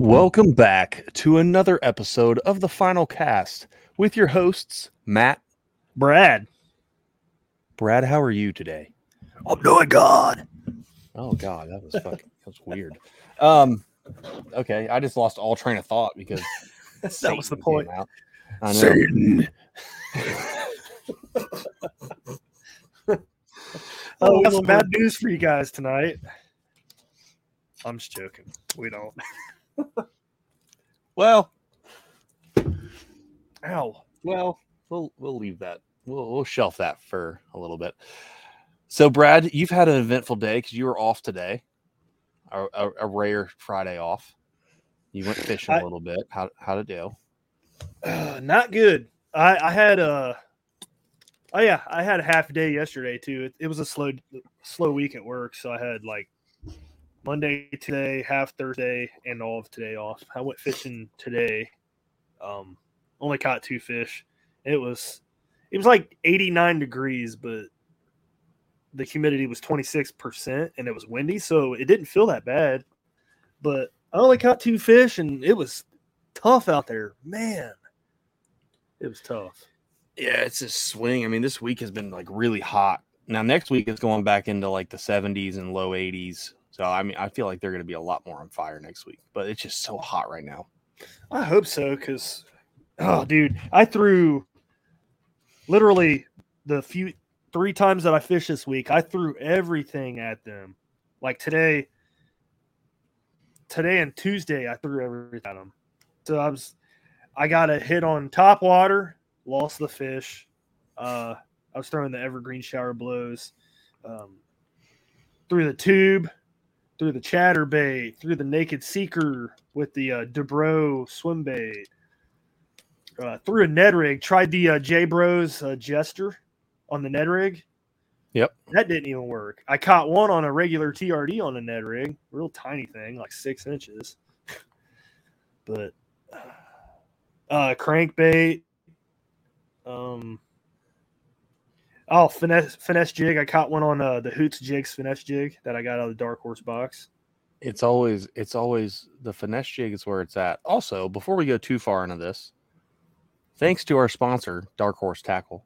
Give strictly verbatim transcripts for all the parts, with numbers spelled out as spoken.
Welcome back to another episode of the Final Cast with your hosts, Matt, Brad. Brad, how are you today? I'm doing good. Oh God, that was fucking that was weird. Um, okay, I just lost all train of thought because that Satan was the point. I know. Satan. Oh, we have some bad news for you guys tonight. I'm just joking. We don't. Well, ow. Well, we'll we'll leave that. We'll we'll shelf that for a little bit. So, Brad, you've had an eventful day because you were off today, a, a, a rare Friday off. You went fishing I, a little bit. How how did it do? Uh, not good. I I had a oh yeah, I had a half day yesterday too. It, it was a slow slow week at work, so I had like Monday today, half Thursday, and all of today off. I went fishing today. Um, only caught two fish. It was it was like eighty-nine degrees, but the humidity was twenty-six percent, and it was windy, so it didn't feel that bad. But I only caught two fish, and it was tough out there. Man, it was tough. Yeah, it's a swing. I mean, this week has been, like, really hot. Now, next week it's going back into, like, the seventies and low eighties. So, I mean, I feel like they're going to be a lot more on fire next week, but it's just so hot right now. I hope so, because, oh, dude, I threw literally the few three times that I fished this week, I threw everything at them. Like today, today and Tuesday, I threw everything at them. So, I was, I got a hit on top water, lost the fish. Uh, I was throwing the Evergreen Shower Blows, um, threw the tube, through the Chatterbait, through the Naked Seeker with the uh, Dubro swim bait, uh, through a Ned Rig. Tried the uh, J. Bros uh, Jester on the Ned Rig. Yep. That didn't even work. I caught one on a regular T R D on a Ned Rig, real tiny thing, like six inches. But uh, crankbait. Um, Oh, finesse finesse jig. I caught one on uh, the Hoots Jigs finesse jig that I got out of the Dark Horse box. It's always it's always the finesse jig is where it's at. Also, before we go too far into this, thanks to our sponsor, Dark Horse Tackle,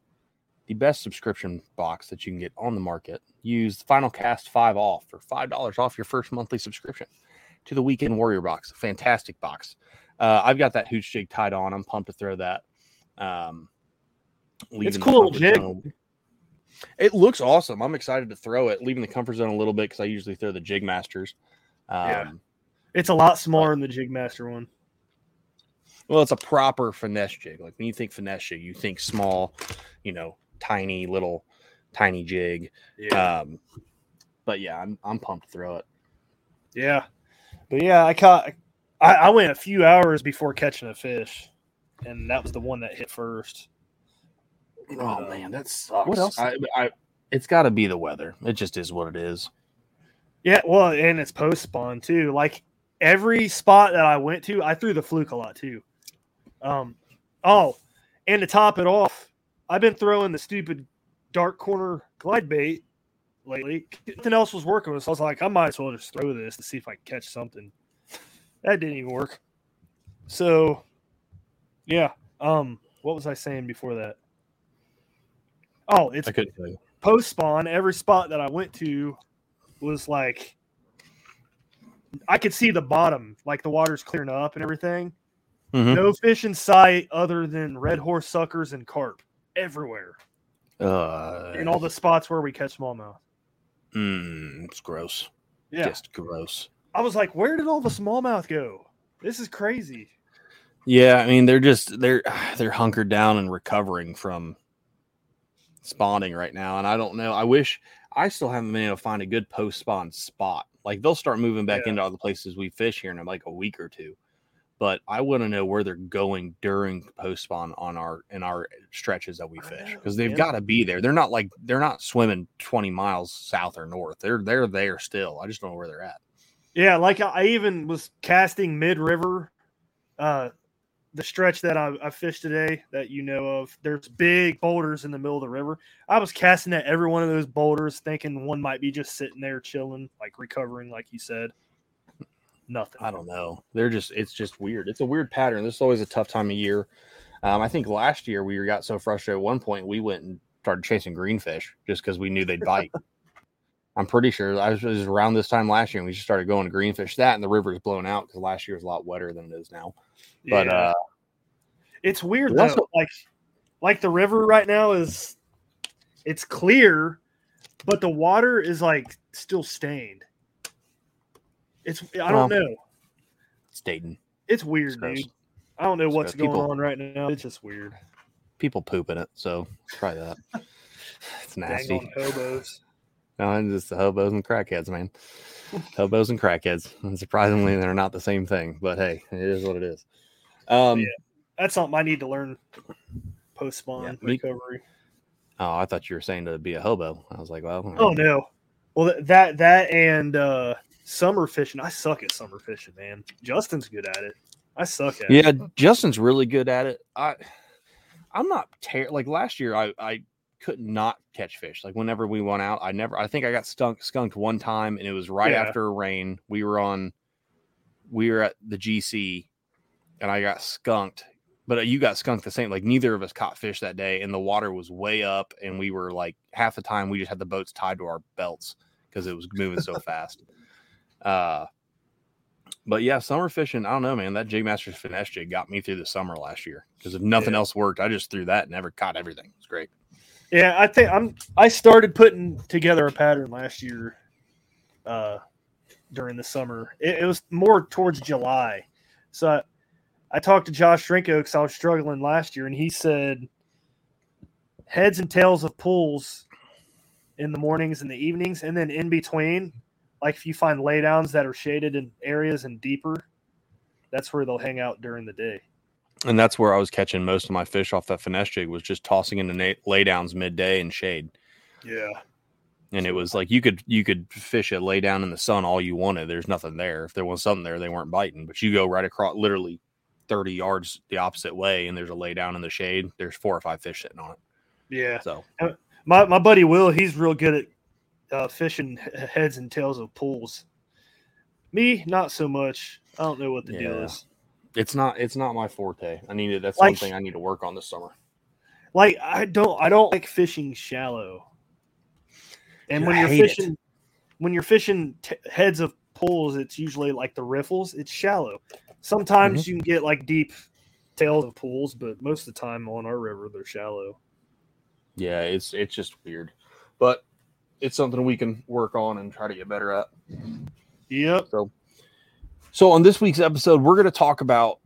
the best subscription box that you can get on the market. Use Final Cast five off for five dollars off your first monthly subscription to the Weekend Warrior Box. Fantastic box. Uh, I've got that Hoots jig tied on. I'm pumped to throw that. Um, it's cool jig. Zone. It looks awesome. I'm excited to throw it, leaving the comfort zone a little bit because I usually throw the Jigmasters. Um, yeah. It's a lot smaller than the Jigmaster one. Well, it's a proper finesse jig. Like when you think finesse jig, you think small, you know, tiny little, tiny jig. Yeah. Um, but yeah, I'm I'm pumped to throw it. Yeah. But yeah, I caught. I, I went a few hours before catching a fish, and that was the one that hit first. Oh, man, that sucks. What else? I, I, it's got to be the weather. It just is what it is. Yeah, well, and it's post-spawn, too. Like, every spot that I went to, I threw the fluke a lot, too. Um, Oh, and to top it off, I've been throwing the stupid dark corner glide bait lately. Nothing else was working, so I was like, I might as well just throw this to see if I can catch something. That didn't even work. So, yeah. Um, What was I saying before that? Oh, it's post spawn. Every spot that I went to was like I could see the bottom, like the water's clearing up and everything. Mm-hmm. No fish in sight other than red horse suckers and carp everywhere. Uh, in all the spots where we catch smallmouth. Mm, it's gross. Yeah. Just gross. I was like, where did all the smallmouth go? This is crazy. Yeah, I mean they're just they're they're hunkered down and recovering from spawning right now, and I don't know. I wish I still haven't been able to find a good post spawn spot. Like they'll start moving back yeah. into all the places we fish here in like a week or two, but I want to know where they're going during post spawn on our in our stretches that we fish because they've yeah. got to be there. They're not like they're not swimming twenty miles south or north. They're they're there still. I just don't know where they're at. Yeah, like I even was casting mid river, uh, the stretch that I, I fished today that you know of, there's big boulders in the middle of the river. I was casting at every one of those boulders thinking one might be just sitting there chilling, like recovering, like you said. Nothing. I don't know. They're just, it's just weird. It's a weird pattern. This is always a tough time of year. Um, I think last year we got so frustrated at one point we went and started chasing greenfish just because we knew they'd bite. I'm pretty sure I was just around this time last year and we just started going to greenfish that and the river is blown out because last year was a lot wetter than it is now. But yeah. uh, it's weird though. What? Like, like the river right now is it's clear, but the water is like still stained. It's I don't well, know. It's dating. It's weird, it's dude. I don't know it's what's gross. going people, on right now. It's just weird. People poop in it, so try that. It's nasty. Dang on hobos. No, it's just the hobos and crackheads, man. Hobos and crackheads. And surprisingly, they're not the same thing. But, hey, it is what it is. Um, yeah. That's something I need to learn post-spawn yeah, recovery. Oh, I thought you were saying to be a hobo. I was like, well. Oh, no. Well, that that and uh, summer fishing. I suck at summer fishing, man. Justin's good at it. I suck at yeah, it. Yeah, Justin's really good at it. I, I'm not ter- – like, last year I, I – could not catch fish. Like whenever we went out, I never, I think I got stunk skunked one time and it was right yeah. after a rain. We were on, we were at the G C and I got skunked, but you got skunked the same, like neither of us caught fish that day and the water was way up and we were like half the time we just had the boats tied to our belts because it was moving so fast. Uh, But yeah, summer fishing, I don't know, man. That Jigmaster's finesse jig got me through the summer last year because if nothing yeah. else worked, I just threw that and never caught everything. It's great. Yeah, I think I'm. I started putting together a pattern last year, uh, during the summer. It, it was more towards July, so I, I talked to Josh Shrinko because I was struggling last year, and he said heads and tails of pools in the mornings and the evenings, and then in between, like if you find laydowns that are shaded in areas and deeper, that's where they'll hang out during the day. And that's where I was catching most of my fish off that finesse jig was just tossing into na- laydowns midday in shade. Yeah. And it was like you could you could fish a laydown in the sun all you wanted. There's nothing there. If there was something there, they weren't biting. But you go right across literally thirty yards the opposite way, and there's a laydown in the shade. There's four or five fish sitting on it. Yeah. So My my buddy Will, he's real good at uh, fishing heads and tails of pools. Me, not so much. I don't know what the yeah. deal is. It's not it's not my forte. I need to, that's like, something I need to work on this summer. Like I don't I don't like fishing shallow. And Dude, when I you're fishing it. when you're fishing t- heads of pools, it's usually like the riffles. It's shallow. Sometimes mm-hmm. you can get like deep tails of pools, but most of the time on our river they're shallow. Yeah, it's it's just weird, but it's something we can work on and try to get better at. Yep. So, so on this week's episode, we're going to talk about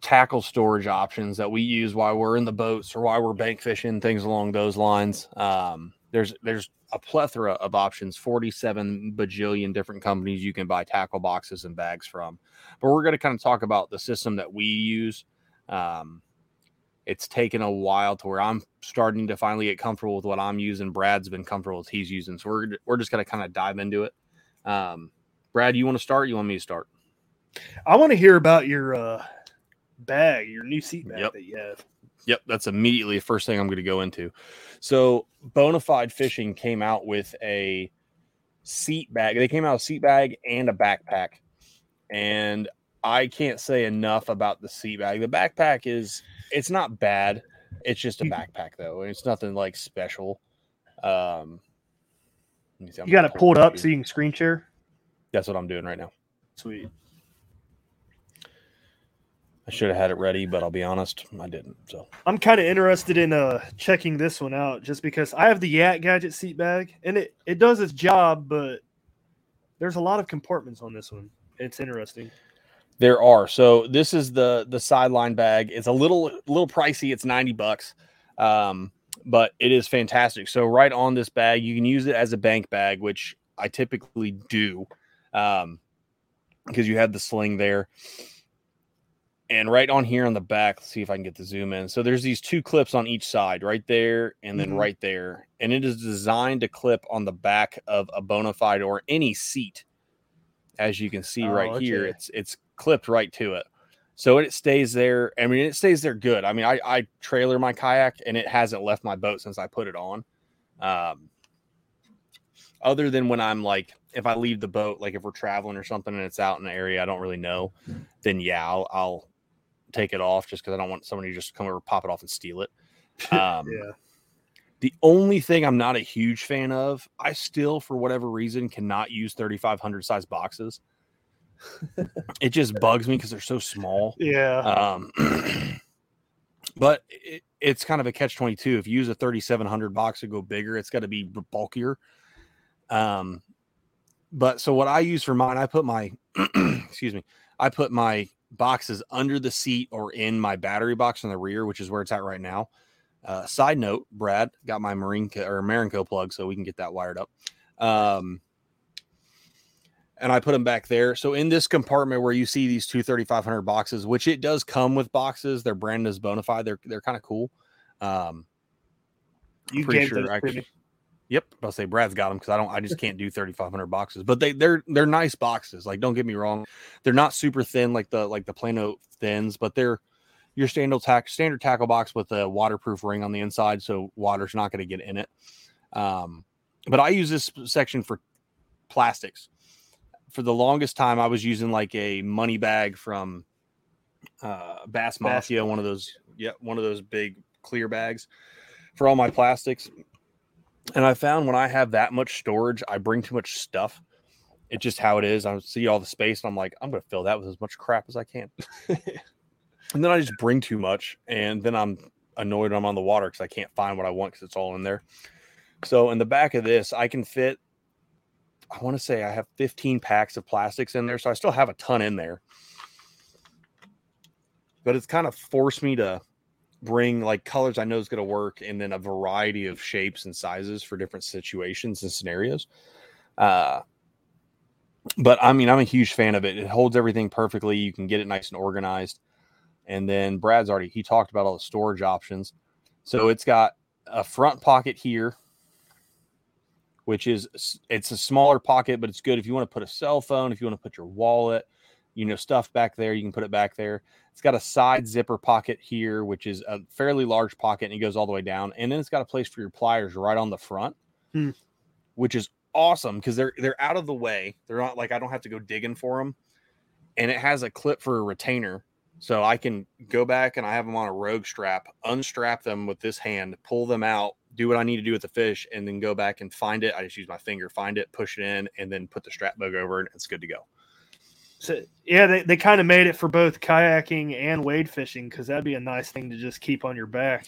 tackle storage options that we use while we're in the boats or while we're bank fishing, things along those lines. Um, there's there's a plethora of options, forty-seven bajillion different companies you can buy tackle boxes and bags from. But we're going to kind of talk about the system that we use. Um, it's taken a while to where I'm starting to finally get comfortable with what I'm using. Brad's been comfortable with he's using. So we're, we're just going to kind of dive into it. Um, Brad, you want to start? You want me to start? I want to hear about your uh, bag, your new seat bag yep. that you have. Yep, that's immediately the first thing I'm going to go into. So Bonafide Fishing came out with a seat bag. They came out with a seat bag and a backpack. And I can't say enough about the seat bag. The backpack is, it's not bad. It's just a backpack, though. It's nothing like special. Um, you got it pulled up so you can screen share? That's what I'm doing right now. Sweet. I should have had it ready, but I'll be honest, I didn't. So I'm kind of interested in uh, checking this one out just because I have the Yak Gadget seat bag, and it, it does its job, but there's a lot of compartments on this one. It's interesting. There are. So this is the the sideline bag. It's a little little pricey. It's ninety bucks, um, but it is fantastic. So right on this bag, you can use it as a bank bag, which I typically do um, because you have the sling there. And right on here on the back, let's see if I can get the zoom in. So there's these two clips on each side, right there and then mm-hmm. right there. And it is designed to clip on the back of a Bonafide or any seat. As you can see oh, right okay. here, it's it's clipped right to it. So it stays there. I mean, it stays there good. I mean, I, I trailer my kayak, and it hasn't left my boat since I put it on. Um, other than when I'm like, if I leave the boat, like if we're traveling or something and it's out in an area I don't really know, then yeah, I'll... I'll take it off just because I don't want somebody to just come over, pop it off, and steal it. Um, yeah. The only thing I'm not a huge fan of, I still, for whatever reason, cannot use thirty-five hundred size boxes. It just bugs me because they're so small. Yeah. Um, but it, it's kind of a catch twenty-two. If you use a thirty-seven hundred box to go bigger, it's got to be bulkier. Um, but so what I use for mine, I put my, excuse me, I put my boxes under the seat or in my battery box in the rear, which is where it's at right now. Uh, side note, Brad got my Marinco or Marinco plug, so we can get that wired up. Um, and I put them back there. So in this compartment where you see these two thirty-five hundred boxes, which it does come with boxes, they're branded as Bonafide. They're they're kind of cool. Um, you pretty sure I could, Yep, I'll say Brad's got them because I don't. I just can't do thirty-five hundred boxes, but they they're they're nice boxes. Like, don't get me wrong, they're not super thin like the like the Plano thins, but they're your standard tack standard tackle box with a waterproof ring on the inside, so water's not going to get in it. Um, but I use this section for plastics. For the longest time, I was using like a money bag from uh, Bass Mafia, one of those yeah, one of those big clear bags for all my plastics. And I found when I have that much storage, I bring too much stuff. It's just how it is. I see all the space, and I'm like, I'm going to fill that with as much crap as I can. And then I just bring too much, and then I'm annoyed when I'm on the water because I can't find what I want because it's all in there. So in the back of this, I can fit, I want to say I have fifteen packs of plastics in there, so I still have a ton in there. But it's kind of forced me to bring like colors I know is going to work, and then a variety of shapes and sizes for different situations and scenarios. Uh, but I mean, I'm a huge fan of it. It holds everything perfectly. You can get it nice and organized. And then Brad's already, he talked about all the storage options. So it's got a front pocket here, which is, it's a smaller pocket, but it's good if you want to put a cell phone, if you want to put your wallet, you know, stuff back there. You can put it back there. It's got a side zipper pocket here, which is a fairly large pocket, and it goes all the way down. And then it's got a place for your pliers right on the front, hmm. which is awesome because they're they're out of the way. They're not like I don't have to go digging for them. And it has a clip for a retainer, so I can go back and I have them on a rogue strap, unstrap them with this hand, pull them out, do what I need to do with the fish, and then go back and find it. I just use my finger, find it, push it in, and then put the strap bug over it. It's good to go. So, yeah, they, they kind of made it for both kayaking and wade fishing because that'd be a nice thing to just keep on your back.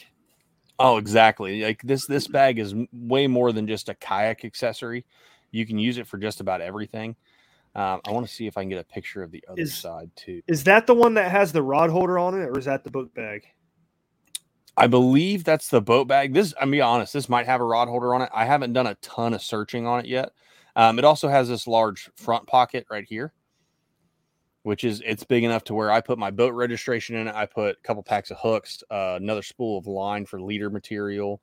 Oh, exactly. Like this, this bag is way more than just a kayak accessory. You can use it for just about everything. Um, I want to see if I can get a picture of the other is, side too. Is that the one that has the rod holder on it, or is that the boat bag? I believe that's the boat bag. This, I'm be honest, this might have a rod holder on it. I haven't done a ton of searching on it yet. Um, it also has this large front pocket right here, which is, it's big enough to where I put my boat registration in it. I put a couple packs of hooks, uh, another spool of line for leader material,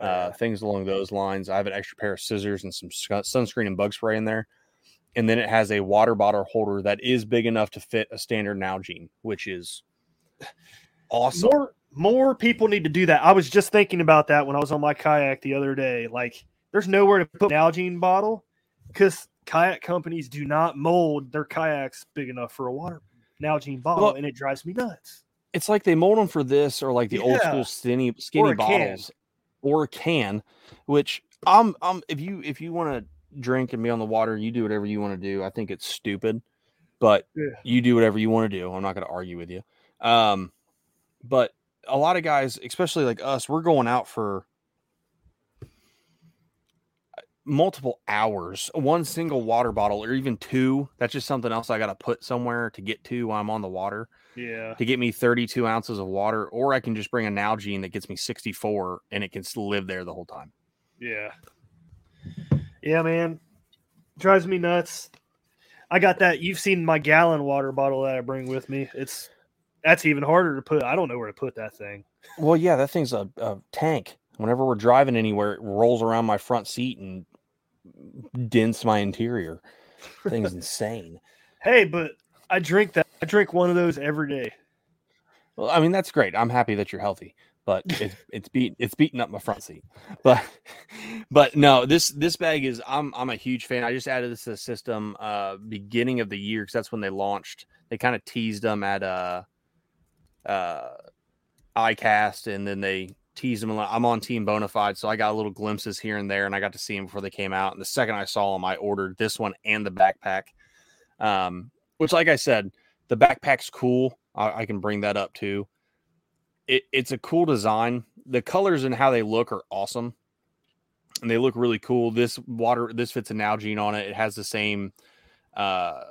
uh, things along those lines. I have an extra pair of scissors and some sunscreen and bug spray in there. And then it has a water bottle holder that is big enough to fit a standard Nalgene, which is awesome. More, more people need to do that. I was just thinking about that when I was on my kayak the other day. Like, there's nowhere to put a Nalgene bottle because kayak companies do not mold their kayaks big enough for a water Nalgene bottle, well, and it drives me nuts. It's like they mold them for this or like the yeah. old school skinny skinny bottles can. or a can, which um um if you if you want to drink and be on the water, you do whatever you want to do. I think it's stupid, but yeah. you do whatever you want to do. I'm not going to argue with you. Um, but a lot of guys, especially like us, we're going out for multiple hours, one single water bottle or even two. That's just something else I got to put somewhere to get to while I'm on the water. Yeah. To get me thirty-two ounces of water, or I can just bring a Nalgene that gets me sixty-four and it can still live there the whole time. Yeah. Yeah, man. Drives me nuts. I got that. You've seen my gallon water bottle that I bring with me. It's that's even harder to put. I don't know where to put that thing. Well, yeah, that thing's a, a tank. Whenever we're driving anywhere, it rolls around my front seat and dents my interior. Thing's insane. Hey, but I drink that. I drink one of those every day. Well, I mean, that's great. I'm happy that you're healthy, but it's it's beat it's beating up my front seat. But but no, this this bag is. I'm I'm a huge fan. I just added this to the system uh, beginning of the year because that's when they launched. They kind of teased them at uh uh iCast, and then they. Tease them a lot. I'm on Team Bonafide, so I got little glimpses here and there, and I got to see them before they came out. And the second I saw them, I ordered this one and the backpack. Um, which, like I said, the backpack's cool. I, I can bring that up too. It, it's a cool design. The colors and how they look are awesome, and they look really cool. This water, this fits a Nalgene on it. It has the same uh,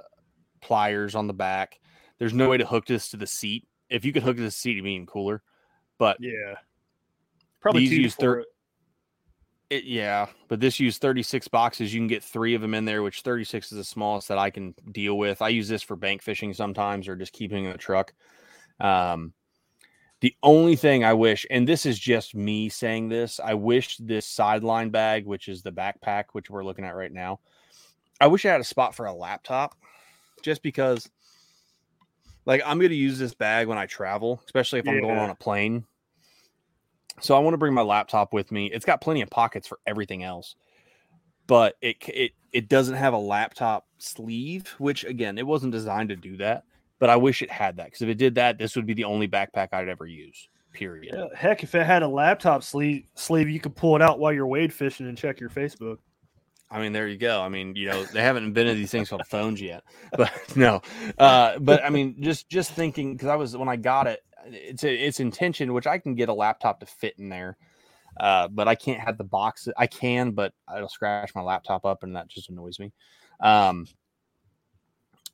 pliers on the back. There's no way to hook this to the seat. If you could hook it to the seat, it'd be even cooler. But yeah. Probably these use thirty. It, yeah, but this used thirty-six boxes. You can get three of them in there, which thirty-six is the smallest that I can deal with. I use this for bank fishing sometimes, or just keeping in the truck. Um, the only thing I wish, and this is just me saying this, I wish this sideline bag, which is the backpack, which we're looking at right now, I wish I had a spot for a laptop, just because, like, I'm going to use this bag when I travel, especially if yeah. I'm going on a plane. So I want to bring my laptop with me. It's got plenty of pockets for everything else, but it it it doesn't have a laptop sleeve, which, again, it wasn't designed to do that, but I wish it had that, because if it did that, this would be the only backpack I'd ever use, period. Yeah, heck, if it had a laptop sleeve, sleeve, you could pull it out while you're wade fishing and check your Facebook. I mean, there you go. I mean, you know, they haven't invented these things called phones yet, but no. Uh, but, I mean, just, just thinking, because I was, when I got it, It's a, it's intention, which I can get a laptop to fit in there, uh, but I can't have the box. I can, but it'll scratch my laptop up, and that just annoys me. Um,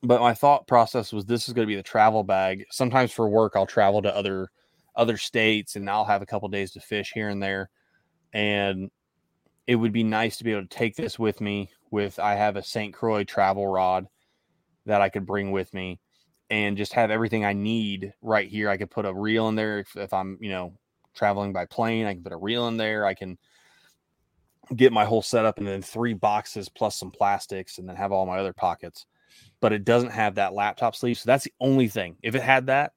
but my thought process was, this is going to be the travel bag. Sometimes for work, I'll travel to other other states, and I'll have a couple days to fish here and there. And it would be nice to be able to take this with me. With I have a Saint Croix travel rod that I could bring with me. And just have everything I need right here. I could put a reel in there if, if I'm, you know, traveling by plane. I can put a reel in there. I can get my whole setup, and then three boxes plus some plastics, and then have all my other pockets. but it doesn't have that laptop sleeve. So that's the only thing. If it had that,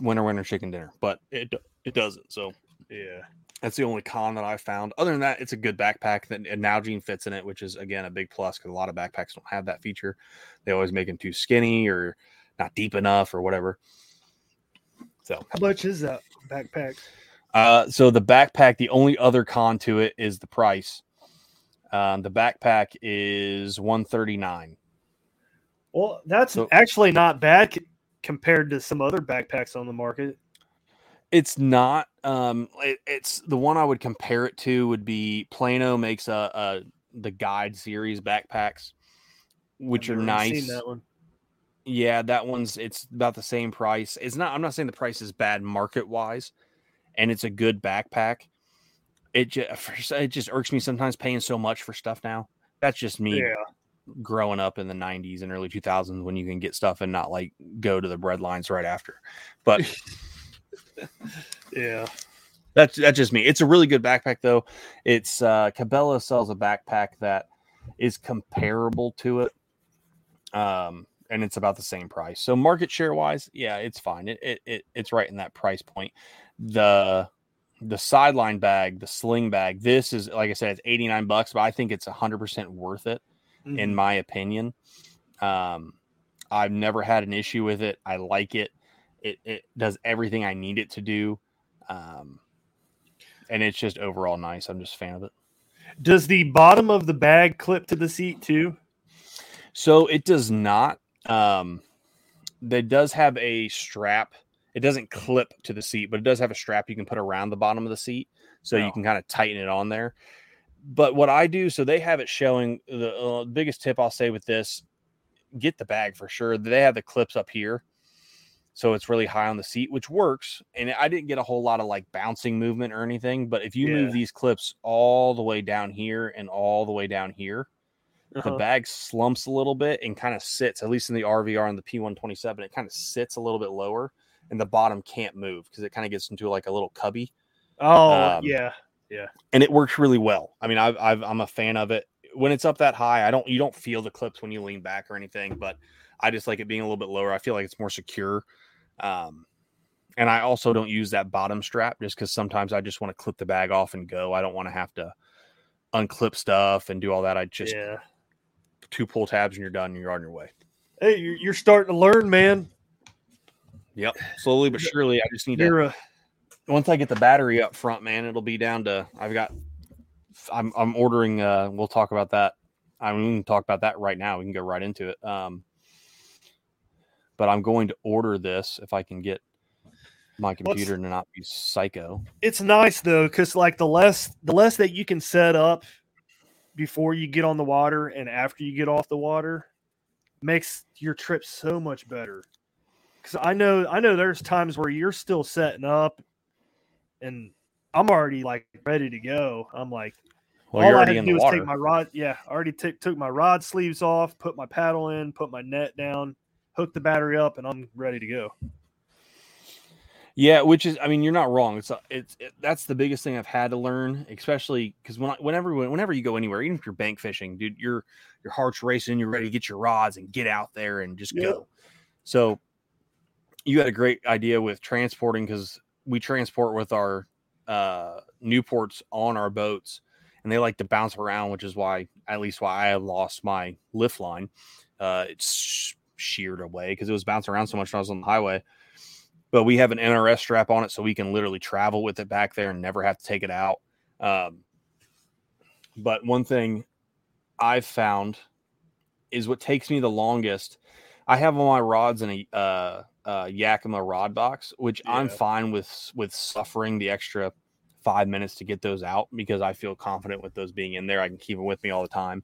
winner, winner, chicken dinner. But it it doesn't. So yeah, that's the only con that I found. Other than that, it's a good backpack. That Nalgene fits in it, which is again a big plus because a lot of backpacks don't have that feature. They always make them too skinny or not deep enough or whatever. So how much is that backpack? Uh, so the backpack, the only other con to it is the price. Um, the backpack is one hundred thirty-nine dollars. Well, that's so, actually not bad c- compared to some other backpacks on the market. It's not. Um, it, it's the one I would compare it to would be Plano makes a, a the Guide series backpacks, which I've are nice. Seen that one. Yeah, that one's it's about the same price. It's not. I'm not saying the price is bad market wise, and it's a good backpack. It just it just irks me sometimes paying so much for stuff now. That's just me yeah. growing up in the nineties and early two thousands when you can get stuff and not like go to the bread lines right after. But yeah, that's that's just me. It's a really good backpack though. It's uh, Cabela sells a backpack that is comparable to it, um, and it's about the same price. So market share wise, yeah, it's fine. It it, it it's right in that price point. The The sideline bag, the sling bag, this is, like I said, it's eighty-nine bucks, but I think it's one hundred percent worth it, mm-hmm. in my opinion. Um, I've never had an issue with it. I like it. It it does everything I need it to do. Um, and it's just overall nice. I'm just a fan of it. Does the bottom of the bag clip to the seat too? So it does not. Um, it does have a strap. It doesn't clip to the seat, but it does have a strap you can put around the bottom of the seat, so oh. you can kind of tighten it on there. But what I do, so they have it showing, the uh, biggest tip I'll say with this, get the bag for sure. They have the clips up here, so it's really high on the seat, which works. And I didn't get a whole lot of like bouncing movement or anything, but if you yeah. move these clips all the way down here and all the way down here, uh-huh. the bag slumps a little bit and kind of sits, at least in the R V R and the P one twenty-seven, it kind of sits a little bit lower. And the bottom can't move because it kind of gets into like a little cubby. Oh, um, yeah. Yeah. And it works really well. I mean, I've, I've, I'm a fan of it. When it's up that high, I don't, you don't feel the clips when you lean back or anything, but I just like it being a little bit lower. I feel like it's more secure. Um, and I also don't use that bottom strap just because sometimes I just want to clip the bag off and go. I don't want to have to unclip stuff and do all that. I just yeah. two pull tabs and you're done. And you're on your way. Hey, you're starting to learn, man. Yep, slowly but surely. I just need You're to. A... Once I get the battery up front, man, it'll be down to. I've got. I'm I'm ordering. Uh, we'll talk about that. I mean, we can talk about that right now. We can go right into it. Um, but I'm going to order this if I can get my computer well, to not be psycho. It's nice though, because like the less the less that you can set up before you get on the water and after you get off the water makes your trip so much better. Because I know, I know there's times where you're still setting up and I'm already like ready to go. I'm like, well, all I had to do was take my rod. Yeah. I already t- took my rod sleeves off, put my paddle in, put my net down, hook the battery up, and I'm ready to go. Yeah. Which is, I mean, you're not wrong. It's, a, it's, it, that's the biggest thing I've had to learn, especially because when, whenever, whenever you go anywhere, even if you're bank fishing, dude, your, your heart's racing, you're ready to get your rods and get out there and just yeah. go. So, you had a great idea with transporting because we transport with our uh, Newports on our boats and they like to bounce around, which is why, at least why I lost my lift line. Uh, it's sheared away because it was bouncing around so much when I was on the highway. But we have an N R S strap on it so we can literally travel with it back there and never have to take it out. Um, but one thing I've found is what takes me the longest. I have all my rods in a... Uh, Uh, Yakima rod box, which yeah. I'm fine with with suffering the extra five minutes to get those out because I feel confident with those being in there. I can keep them with me all the time.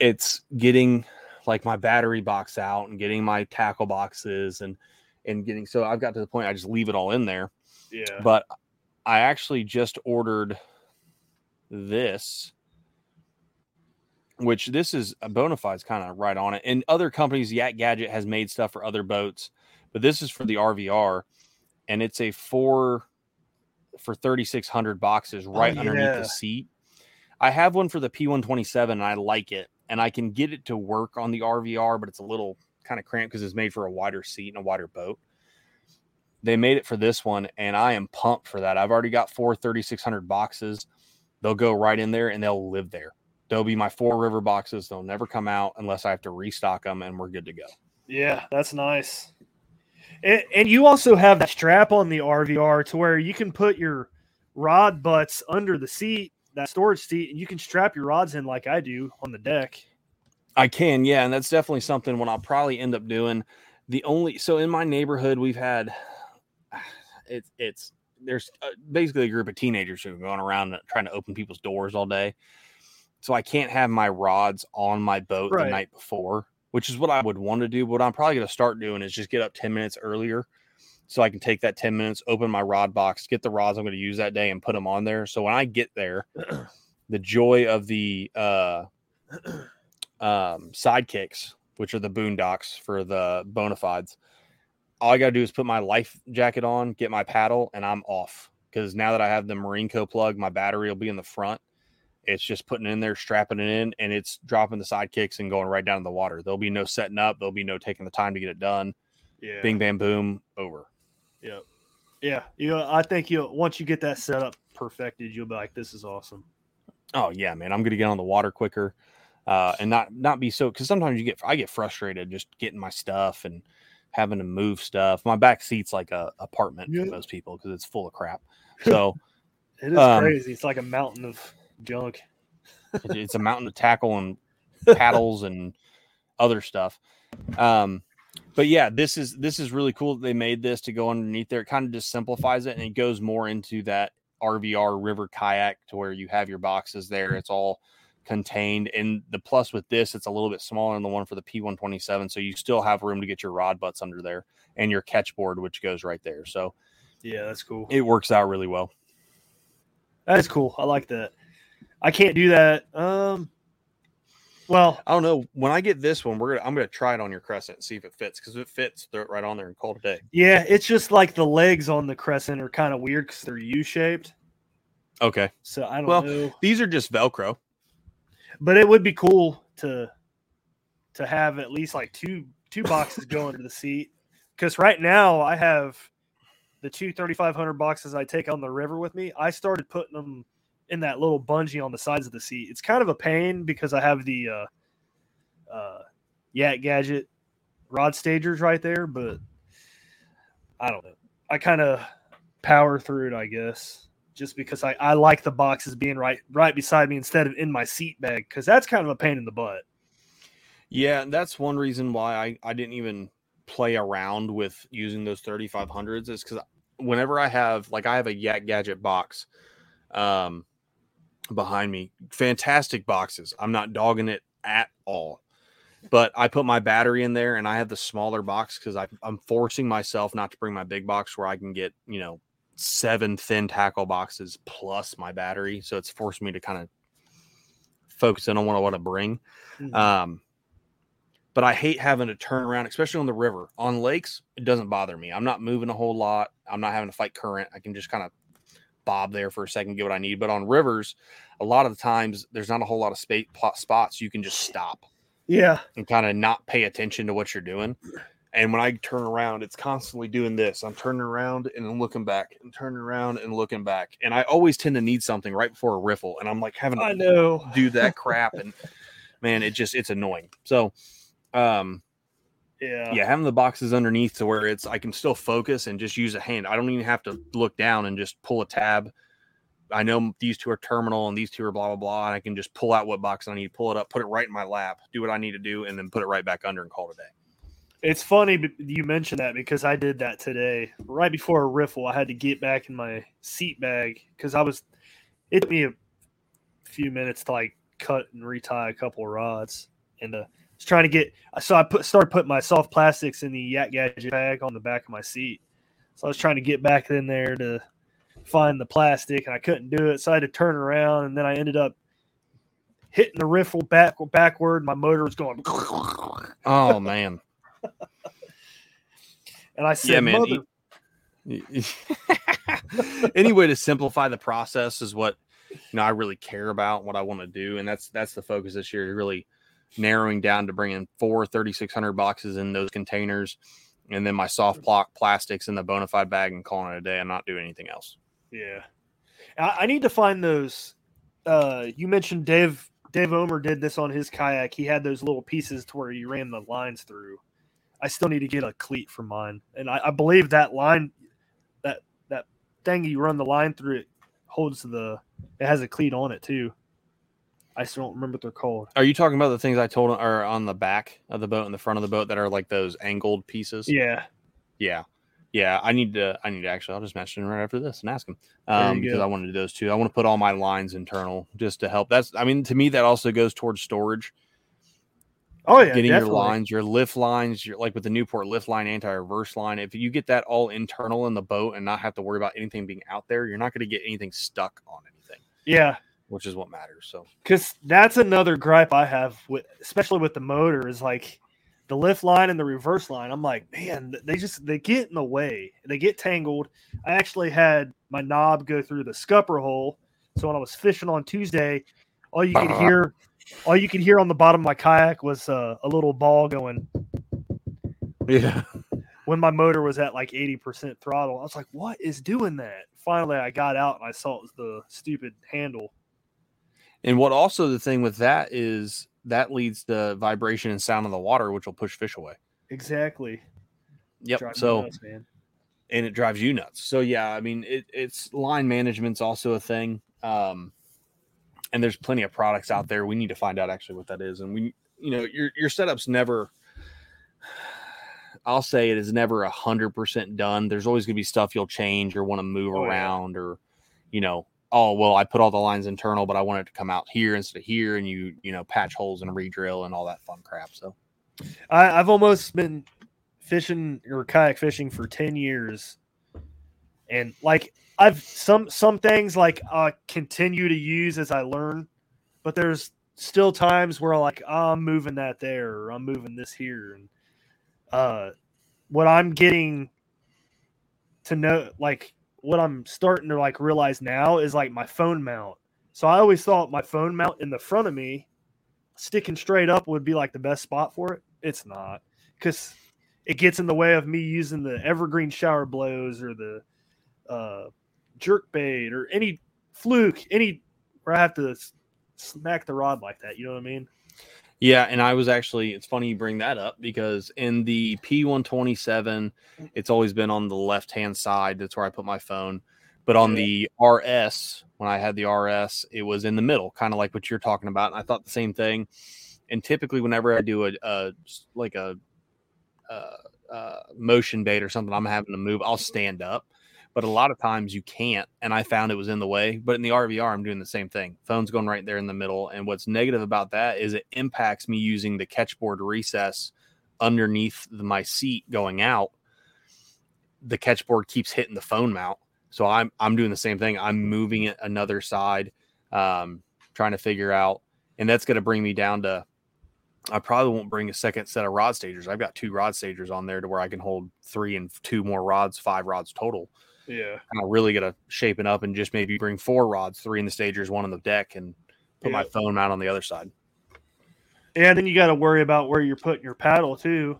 It's getting like my battery box out and getting my tackle boxes and and getting so I've got to the point I just leave it all in there. Yeah. But I actually just ordered this, which this is a Bonafide's kind of right on it. And other companies, Yak Gadget has made stuff for other boats. But this is for the R V R, and it's a four for thirty-six hundred boxes right oh, yeah. underneath the seat. I have one for the P one twenty-seven, and I like it. and I can get it to work on the R V R, but it's a little kind of cramped because it's made for a wider seat and a wider boat. They made it for this one, and I am pumped for that. I've already got four thirty-six hundred boxes. They'll go right in there, and they'll live there. They'll be my four river boxes. They'll never come out unless I have to restock them, and we're good to go. Yeah, that's nice. And, and you also have that strap on the R V R to where you can put your rod butts under the seat, that storage seat, and you can strap your rods in like I do on the deck. I can, yeah, and that's definitely something what I'll probably end up doing. The only so in my neighborhood, we've had it, it's there's basically a group of teenagers who are going around trying to open people's doors all day. So I can't have my rods on my boat right. the night before, which is what I would want to do. But what I'm probably going to start doing is just get up ten minutes earlier so I can take that ten minutes, open my rod box, get the rods I'm going to use that day and put them on there. So when I get there, the joy of the uh, um, sidekicks, which are the boondocks for the Bonafides, all I got to do is put my life jacket on, get my paddle, and I'm off. Because now that I have the Marinco plug, my battery will be in the front. It's just putting it in there, strapping it in, and it's dropping the sidekicks and going right down in the water. There'll be no setting up. There'll be no taking the time to get it done. Yeah. Bing, bam, boom, over. Yeah. Yeah. You know, I think you'll, once you get that set up perfected, you'll be like, this is awesome. Oh, yeah, man. I'm going to get on the water quicker uh, and not, not be so – because sometimes you get – I get frustrated just getting my stuff and having to move stuff. My back seat's like a apartment yeah. for most people because it's full of crap. So it is um, crazy. It's like a mountain of – junk. It's a mountain of tackle and paddles and other stuff. Um, but yeah, this is this is really cool that they made this to go underneath there. It kind of just simplifies it, and it goes more into that R V R river kayak to where you have your boxes there. It's all contained. And the plus with this, it's a little bit smaller than the one for the P one twenty-seven, so you still have room to get your rod butts under there and your catch board, which goes right there. So yeah, that's cool. It works out really well. That is cool. I like that. I can't do that. Um, well, I don't know. When I get this one, we're gonna, I'm going to try it on your Crescent and see if it fits. Because if it fits, throw it right on there and call it a day. Yeah, it's just like the legs on the Crescent are kind of weird because they're U-shaped. Okay. So I don't well, know. Well, these are just Velcro. But it would be cool to to have at least like two two boxes go under the seat. Because right now I have the two thirty-five hundred boxes I take on the river with me. I started putting them in that little bungee on the sides of the seat. It's kind of a pain because I have the uh, uh, Yak Gadget rod stagers right there, but I don't know. I kind of power through it, I guess, just because I, I like the boxes being right right beside me instead of in my seat bag, because that's kind of a pain in the butt. Yeah, and that's one reason why I, I didn't even play around with using those thirty-five hundreds is because whenever I have, like I have a Yak Gadget box, um, behind me, fantastic boxes. I'm not dogging it at all, but I put my battery in there and I have the smaller box because I'm forcing myself not to bring my big box where I can get, you know, seven thin tackle boxes plus my battery. So it's forced me to kind of focus in on what I want to bring. Mm-hmm. Um, but I hate having to turn around, especially on the river. On lakes, it doesn't bother me. I'm not moving a whole lot. I'm not having to fight current. I can just kind of bob there for a second, get what I need. But on rivers, a lot of the times there's not a whole lot of space plot spots. You can just stop, yeah, and kind of not pay attention to what you're doing. And when I turn around, it's constantly doing this. I'm turning around and I'm looking back, and turning around and looking back. And I always tend to need something right before a riffle, and I'm like having to I know. do that crap. And man, it just it's annoying. So, um, yeah, yeah, having the boxes underneath to where it's I can still focus and just use a hand. I don't even have to look down and just pull a tab. I know these two are terminal and these two are blah, blah, blah. And I can just pull out what box I need, pull it up, put it right in my lap, do what I need to do, and then put it right back under and call it a day. It's funny you mentioned that because I did that today. Right before a riffle, I had to get back in my seat bag because I was – it took me a few minutes to, like, cut and retie a couple of rods and uh I was trying to get so I put started putting my soft plastics in the Yak Gadget bag on the back of my seat. So I was trying to get back in there to find the plastic, and I couldn't do it. So I had to turn around, and then I ended up hitting the riffle back backward. My motor was going. Oh man! And I said, yeah, man. Mother. Any way to simplify the process is what you know I really care about, what I want to do, and that's that's the focus this year. To really narrowing down to bringing four thirty-six hundred boxes in those containers, and then my soft block plastics in the Bonafide bag and calling it a day and not doing anything else. Yeah. I, I need to find those. Uh, you mentioned Dave, Dave Omer did this on his kayak. He had those little pieces to where you ran the lines through. I still need to get a cleat for mine. And I, I believe that line, that, that thing you run the line through, it holds the, it has a cleat on it too. I still don't remember what they're called. Are you talking about the things I told are on the back of the boat and the front of the boat that are like those angled pieces? Yeah. Yeah. Yeah. I need to, I need to actually, I'll just message him right after this and ask him um, because I want to do those too. I want to put all my lines internal just to help. That's, I mean, to me, that also goes towards storage. Oh yeah. Getting definitely. Your lines, your lift lines, your, like with the Newport lift line, anti-reverse line. If you get that all internal in the boat and not have to worry about anything being out there, you're not going to get anything stuck on anything. Yeah. Which is what matters. So, because that's another gripe I have with, especially with the motor, is like the lift line and the reverse line. I'm like, man, they just they get in the way. They get tangled. I actually had my knob go through the scupper hole. So when I was fishing on Tuesday, all you could hear, all you could hear on the bottom of my kayak was uh, a little ball going. Yeah. When my motor was at like eighty percent throttle, I was like, what is doing that? Finally, I got out and I saw it was the stupid handle. And what also the thing with that is that leads to vibration and sound of the water, which will push fish away. Exactly. Yep. Drives so, nuts, man. And it drives you nuts. So yeah, I mean, it, it's line management's also a thing. Um, and there's plenty of products out there. We need to find out actually what that is. And we, you know, your, your setup's never, I'll say it is never a hundred percent done. There's always gonna be stuff you'll change or want to move oh, around yeah. or, you know, oh, well, I put all the lines internal, but I want it to come out here instead of here. And you, you know, patch holes and redrill and all that fun crap. So I, I've almost been fishing or kayak fishing for ten years. And like I've some, some things like I uh, continue to use as I learn, but there's still times where like, oh, I'm moving that there, or I'm moving this here. And uh, what I'm getting to know, like, what I'm starting to like realize now is like my phone mount. So I always thought my phone mount in the front of me sticking straight up would be like the best spot for it. It's not, because it gets in the way of me using the Evergreen Shower Blows or the uh, jerk bait or any fluke, any where I have to smack the rod like that. You know what I mean? Yeah, and I was actually, it's funny you bring that up, because in the P one twenty-seven, it's always been on the left-hand side. That's where I put my phone. But on the R S, when I had the R S, it was in the middle, kind of like what you're talking about. And I thought the same thing. And typically whenever I do a, a like a, a, a motion bait or something, I'm having to move, I'll stand up. But a lot of times you can't, and I found it was in the way. But in the R V R, I'm doing the same thing. Phone's going right there in the middle. And what's negative about that is it impacts me using the catchboard recess underneath the, my seat going out. The catchboard keeps hitting the phone mount. So I'm I'm doing the same thing. I'm moving it another side, um, trying to figure out. And that's going to bring me down to, I probably won't bring a second set of rod stagers. I've got two rod stagers on there to where I can hold three and two more rods, five rods total. Yeah. And I really got to shape it up and just maybe bring four rods, three in the stagers, one on the deck, and put yeah. my phone mount on the other side. And then you got to worry about where you're putting your paddle too.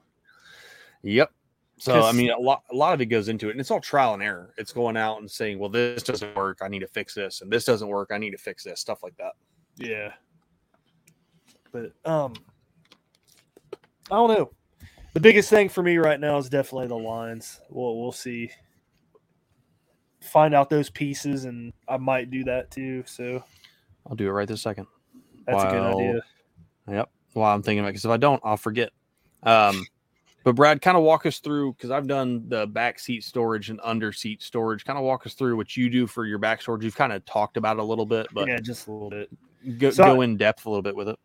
Yep. So, I mean, a lot, a lot of it goes into it, and it's all trial and error. It's going out and saying, well, this doesn't work. I need to fix this. And this doesn't work. I need to fix this. Stuff like that. Yeah. But, um, I don't know. The biggest thing for me right now is definitely the lines. Well, we'll see. Find out those pieces, and I might do that too. So I'll do it right this second. That's while, a good idea. Yep. While I'm thinking about it, because if I don't, I'll forget. Um, but Brad, kind of walk us through, because I've done the back seat storage and under seat storage. Kind of walk us through what you do for your back storage. You've kind of talked about it a little bit, but yeah, just a little bit. Go, so go I, in depth a little bit with it.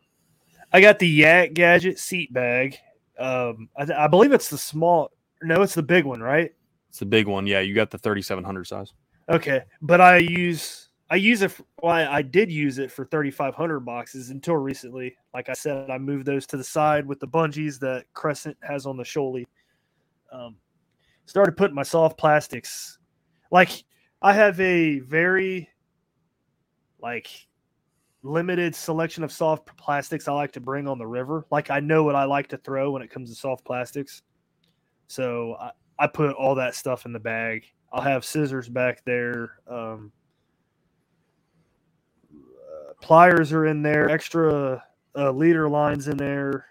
I got the Yak Gadget seat bag. Um, I, I believe it's the small. No, it's the big one, right? It's the big one. Yeah, you got the thirty-seven hundred size. Okay, but I use I use it. For, well, I, I did use it for thirty-five hundred boxes until recently. Like I said, I moved those to the side with the bungees that Crescent has on the Shoalie. Um, started putting my soft plastics. Like I have a very like limited selection of soft plastics I like to bring on the river. Like, I know what I like to throw when it comes to soft plastics. So I, I put all that stuff in the bag. I'll have scissors back there. Um, uh, pliers are in there. Extra uh, leader lines in there.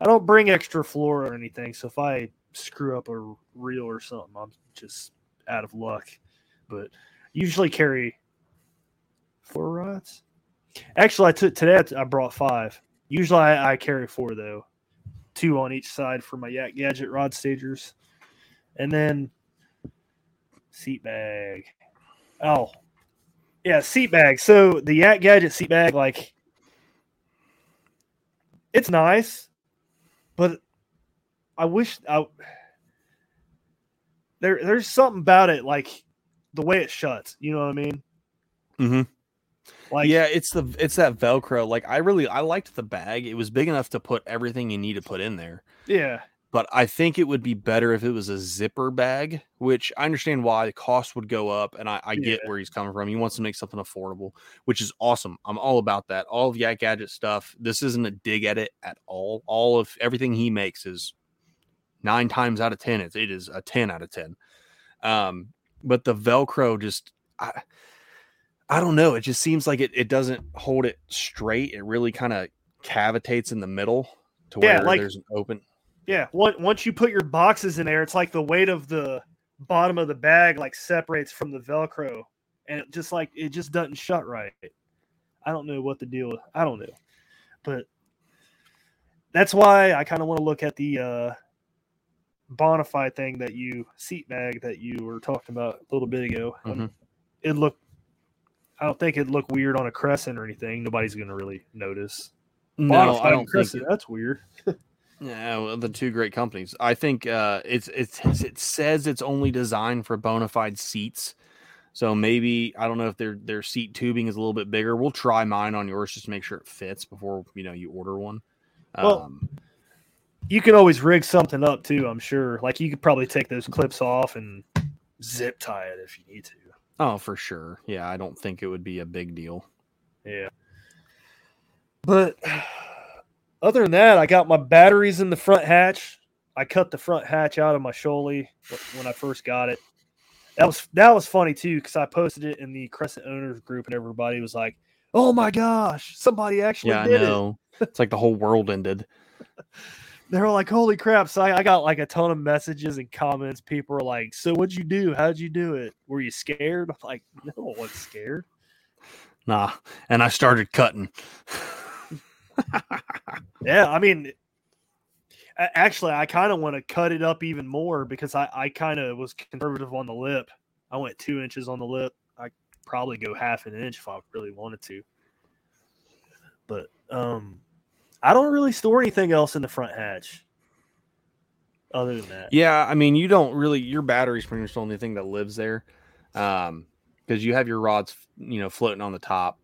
I don't bring extra fluoro or anything. So if I screw up a reel or something, I'm just out of luck. But usually carry four rods. Actually, I took today. I brought five. Usually, I, I carry four though, two on each side for my Yak Gadget rod stagers, and then seat bag. Oh, yeah, seat bag. So the Yak Gadget seat bag, like, it's nice, but I wish I there. There's something about it, like the way it shuts. You know what I mean? Mm-hmm. Like, yeah, it's the it's that Velcro. Like, I really I liked the bag. It was big enough to put everything you need to put in there. Yeah. But I think it would be better if it was a zipper bag, which I understand why the cost would go up, and I, I yeah. get where he's coming from. He wants to make something affordable, which is awesome. I'm all about that. All of Yak Gadget stuff. This isn't a dig at it at all. All of everything he makes is nine times out of ten. It's it is a ten out of ten. Um, but the Velcro just I I don't know. It just seems like it, it doesn't hold it straight. It really kind of cavitates in the middle to where yeah, like, there's an open. Yeah. Once you put your boxes in there, it's like the weight of the bottom of the bag, like, separates from the Velcro, and it just like, it just doesn't shut right. I don't know what the deal is. I don't know, but that's why I kind of want to look at the uh, Bonafide thing that you seat bag that you were talking about a little bit ago. Mm-hmm. It looked, I don't think it'd look weird on a Crescent or anything. Nobody's going to really notice. No, Bonafide I don't Crescent, think that's weird. Yeah, well, the two great companies. I think uh, it's it's it says it's only designed for Bonafide seats. So maybe, I don't know if their their seat tubing is a little bit bigger. We'll try mine on yours just to make sure it fits before, you know, you order one. Well, um, you can always rig something up too, I'm sure. Like, you could probably take those clips off and zip tie it if you need to. Oh, for sure. Yeah, I don't think it would be a big deal. Yeah. But other than that, I got my batteries in the front hatch. I cut the front hatch out of my Shoalie when I first got it. That was that was funny, too, because I posted it in the Crescent Owners group, and everybody was like, oh, my gosh, somebody actually yeah, did I know. It. It's like the whole world ended. They were like, holy crap. So I, I got like a ton of messages and comments. People are like, so what'd you do? How'd you do it? Were you scared? I'm like, no, I wasn't scared. Nah. And I started cutting. Yeah. I mean, actually, I kind of want to cut it up even more because I, I kind of was conservative on the lip. I went two inches on the lip. I probably go half an inch if I really wanted to. But, um, I don't really store anything else in the front hatch other than that. Yeah, I mean, you don't really – your battery's pretty much the only thing that lives there because um, you have your rods, you know, floating on the top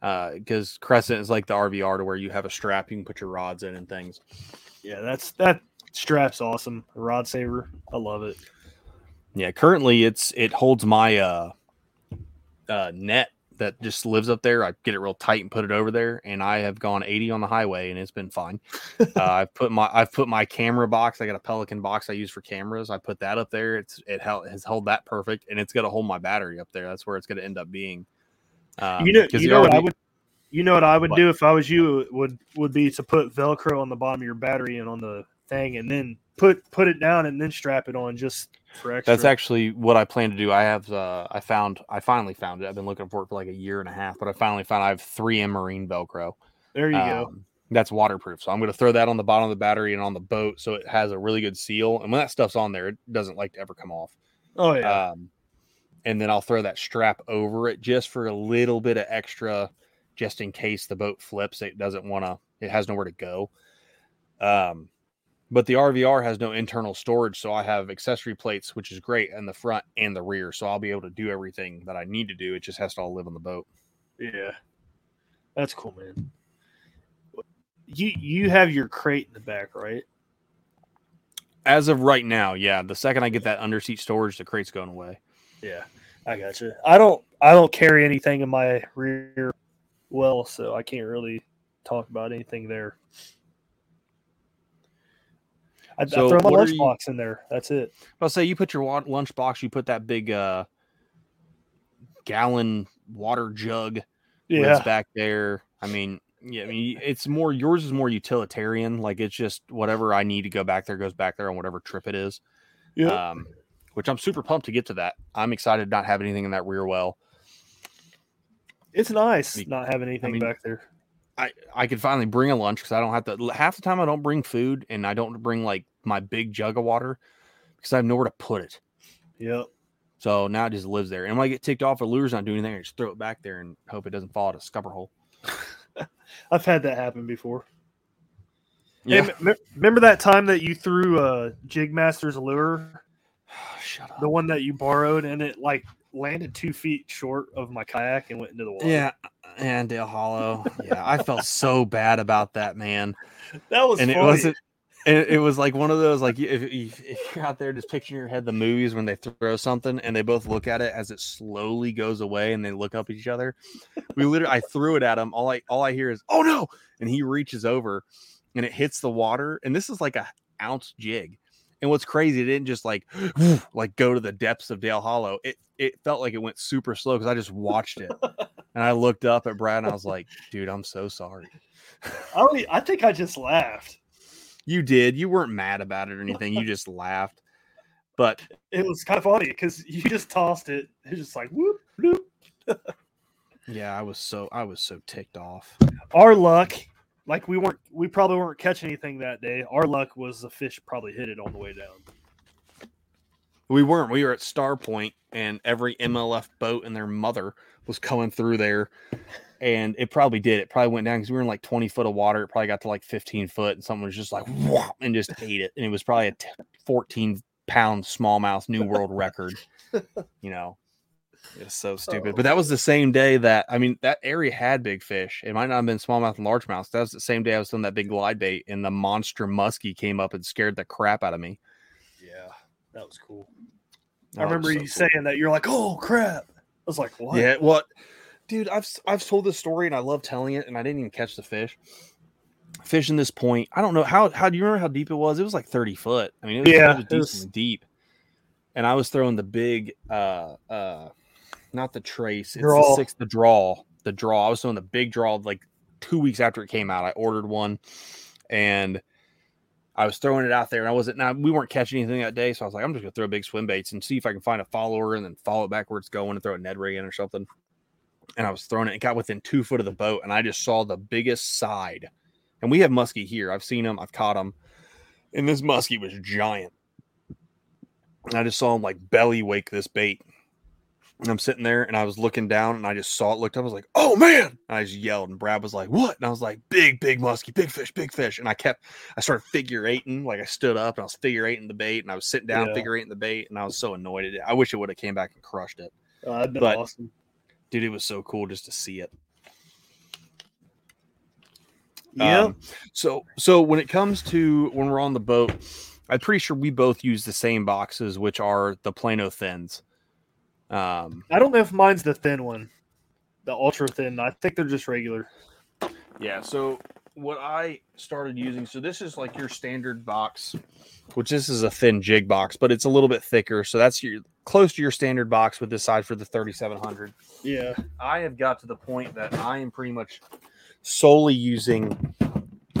because uh, Crescent is like the R V R to where you have a strap you can put your rods in and things. Yeah, that's that strap's awesome. A rod saver. I love it. Yeah, currently it's it holds my uh, uh, net that just lives up there. I get it real tight and put it over there, and I have gone eighty on the highway, and it's been fine. uh, I've put my I've put my camera box. I got a Pelican box I use for cameras. I put that up there. It's it held, has held that perfect, and it's going to hold my battery up there. That's where it's going to end up being. Um, you know, you know what be, I would. You know what I would but, do if I was you would would be to put Velcro on the bottom of your battery and on the thing, and then put put it down and then strap it on just. That's actually what I plan to do. I have, uh, I found, I finally found it. I've been looking for it for like a year and a half, but I finally found I have three M Marine Velcro. There you um, go. That's waterproof. So I'm going to throw that on the bottom of the battery and on the boat. So it has a really good seal. And when that stuff's on there, it doesn't like to ever come off. Oh yeah. Um, and then I'll throw that strap over it just for a little bit of extra, just in case the boat flips. It doesn't want to, it has nowhere to go. Um, But the R V R has no internal storage, so I have accessory plates, which is great, in the front and the rear. So I'll be able to do everything that I need to do. It just has to all live on the boat. Yeah. That's cool, man. You you have your crate in the back, right? As of right now, yeah. The second I get that under-seat storage, the crate's going away. Yeah, I gotcha. I don't I don't carry anything in my rear well, so I can't really talk about anything there. I, so I throw my lunchbox in there. That's it. I'll say you put your lunchbox, you put that big uh, gallon water jug yeah. back there. I mean, yeah, I mean, it's more, yours is more utilitarian. Like it's just whatever I need to go back there goes back there on whatever trip it is. Yeah. Um, which I'm super pumped to get to that. I'm excited to not have anything in that rear well. It's nice I mean, not having anything I mean, back there. I, I could finally bring a lunch because I don't have to. Half the time I don't bring food and I don't bring like my big jug of water because I have nowhere to put it. Yep. So now it just lives there. And when I get ticked off, a lure's not doing anything. I just throw it back there and hope it doesn't fall out a scupper hole. I've had that happen before. Yeah. Hey, me- remember that time that you threw a uh, Jigmasters lure? Oh, shut up. The one that you borrowed and it like landed two feet short of my kayak and went into the water. Yeah. And Dale Hollow. Yeah, I felt so bad about that, man. That was and funny. It wasn't. It, it was like one of those, like if, if you're out there just picturing in your head the movies when they throw something and they both look at it as it slowly goes away and they look up at each other. We literally, I threw it at him. All I all I hear is, "Oh no!" And he reaches over, and it hits the water. And this is like a ounce jig. And what's crazy, it didn't just like like go to the depths of Dale Hollow. It it felt like it went super slow because I just watched it. And I looked up at Brad and I was like, dude, I'm so sorry. I, I think I just laughed. You did. You weren't mad about it or anything. You just laughed. But it was kind of funny because you just tossed it. It was just like, whoop, whoop. Yeah, I was so I was so ticked off. Our luck, like we weren't, we probably weren't catching anything that day. Our luck was the fish probably hit it on the way down. We weren't. We were at Star Point and every M L F boat and their mother was coming through there, and it probably did. It probably went down because we were in like twenty foot of water. It probably got to like fifteen foot, and someone was just like, whoa, and just ate it. And it was probably a fourteen pound smallmouth new world record. You know, it's so stupid. Oh. But that was the same day that, I mean, that area had big fish. It might not have been smallmouth and largemouth. That was the same day I was doing that big glide bait, and the monster muskie came up and scared the crap out of me. Yeah, that was cool. I oh, remember so you cool. saying that. You're like, oh, crap. I was like, what? Yeah, well, dude, I've I've told this story and I love telling it, and I didn't even catch the fish. Fishing this point, I don't know how. How do you remember how deep it was? It was like thirty foot. I mean, it was, yeah, it was deep, deep. And I was throwing the big, uh, uh, not the trace. It's draw. the six, the draw, the draw. I was throwing the big draw like two weeks after it came out. I ordered one, and I was throwing it out there, and I wasn't. Now we weren't catching anything that day, so I was like, I'm just gonna throw big swim baits and see if I can find a follower, and then follow it back where it's going, and throw a Ned Rig in or something. And I was throwing it. It got within two foot of the boat, and I just saw the biggest side. And we have muskie here. I've seen them. I've caught them. And this muskie was giant. And I just saw him like belly wake this bait. And I'm sitting there, and I was looking down, and I just saw it. Looked up. I was like, "Oh man!" And I just yelled, and Brad was like, "What?" And I was like, "Big, big muskie, big fish, big fish." And I kept, I started figure eighting. Like I stood up, and I was figure eighting the bait, and I was sitting down, yeah. figure eighting the bait, and I was so annoyed at it. I wish it would have came back and crushed it. Oh, that'd been but, awesome, dude. It was so cool just to see it. Yeah. Um, so, so when it comes to when we're on the boat, I'm pretty sure we both use the same boxes, which are the Plano Thins. Um, I don't know if mine's the thin one, the ultra thin. I think they're just regular. Yeah. So what I started using, so this is like your standard box, which this is a thin jig box, but it's a little bit thicker. So that's your close to your standard box with this side for the thirty-seven hundred. Yeah. I have got to the point that I am pretty much solely using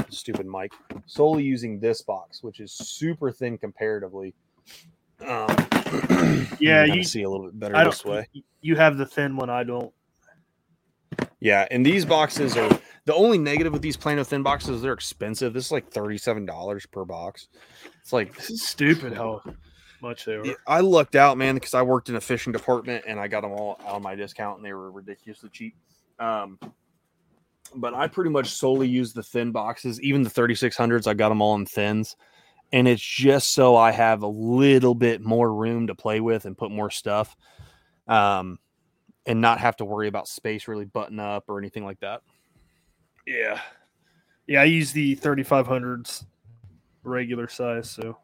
stupid mic, solely using this box, which is super thin comparatively. Um, yeah, you see a little bit better this way. You have the thin one, I don't. Yeah, and these boxes are the only negative with these Plano Thin boxes. They're expensive. This is like thirty-seven dollars per box. It's like this is stupid how much they were. Yeah, I lucked out, man, because I worked in a fishing department and I got them all on my discount, and they were ridiculously cheap. Um, but I pretty much solely use the thin boxes. Even the thirty-six hundreds, I got them all in thins. And it's just so I have a little bit more room to play with and put more stuff, um, and not have to worry about space really button up or anything like that. Yeah. Yeah, I use the thirty-five hundreds regular size, so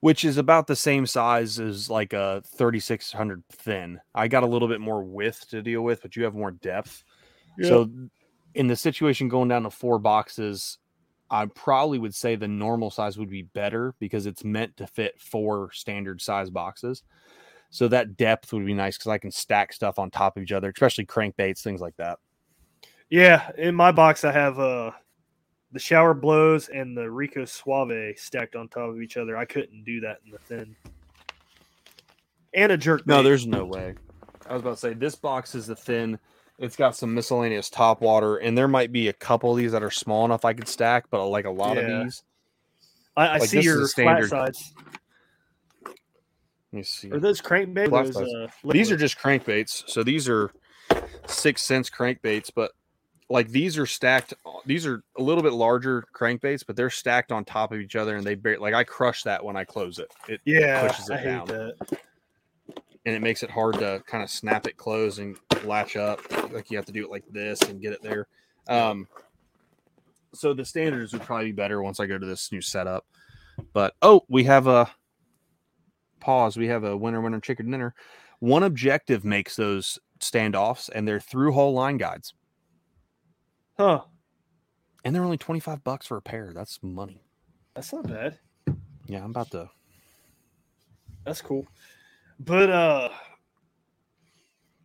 which is about the same size as like a thirty-six hundred thin. I got a little bit more width to deal with, but you have more depth. Yep. So in the situation going down to four boxes, I probably would say the normal size would be better because it's meant to fit four standard size boxes. So that depth would be nice because I can stack stuff on top of each other, especially crankbaits, things like that. Yeah, in my box I have uh, the Shower Blows and the Rico Suave stacked on top of each other. I couldn't do that in the thin. And a jerk bait. No, there's no way. I was about to say, this box is the thin. It's got some miscellaneous top water, and there might be a couple of these that are small enough I could stack, but I like a lot yeah. of these. I, I like, see your flat sides. Let me see. Are those crankbaits? Those, uh, these are just crankbaits. So these are six cents crankbaits, but like these are stacked. These are a little bit larger crankbaits, but they're stacked on top of each other, and they bar- like I crush that when I close it. It yeah, pushes it I hate down. That. And it makes it hard to kind of snap it closed and latch up. Like you have to do it like this and get it there. Um, so the standards would probably be better once I go to this new setup. But, oh, we have a pause. We have a winner, winner, chicken dinner. One objective makes those standoffs, and they're through-hole line guides. Huh. And they're only twenty-five bucks for a pair. That's money. That's not bad. Yeah, I'm about to. That's cool. But, uh,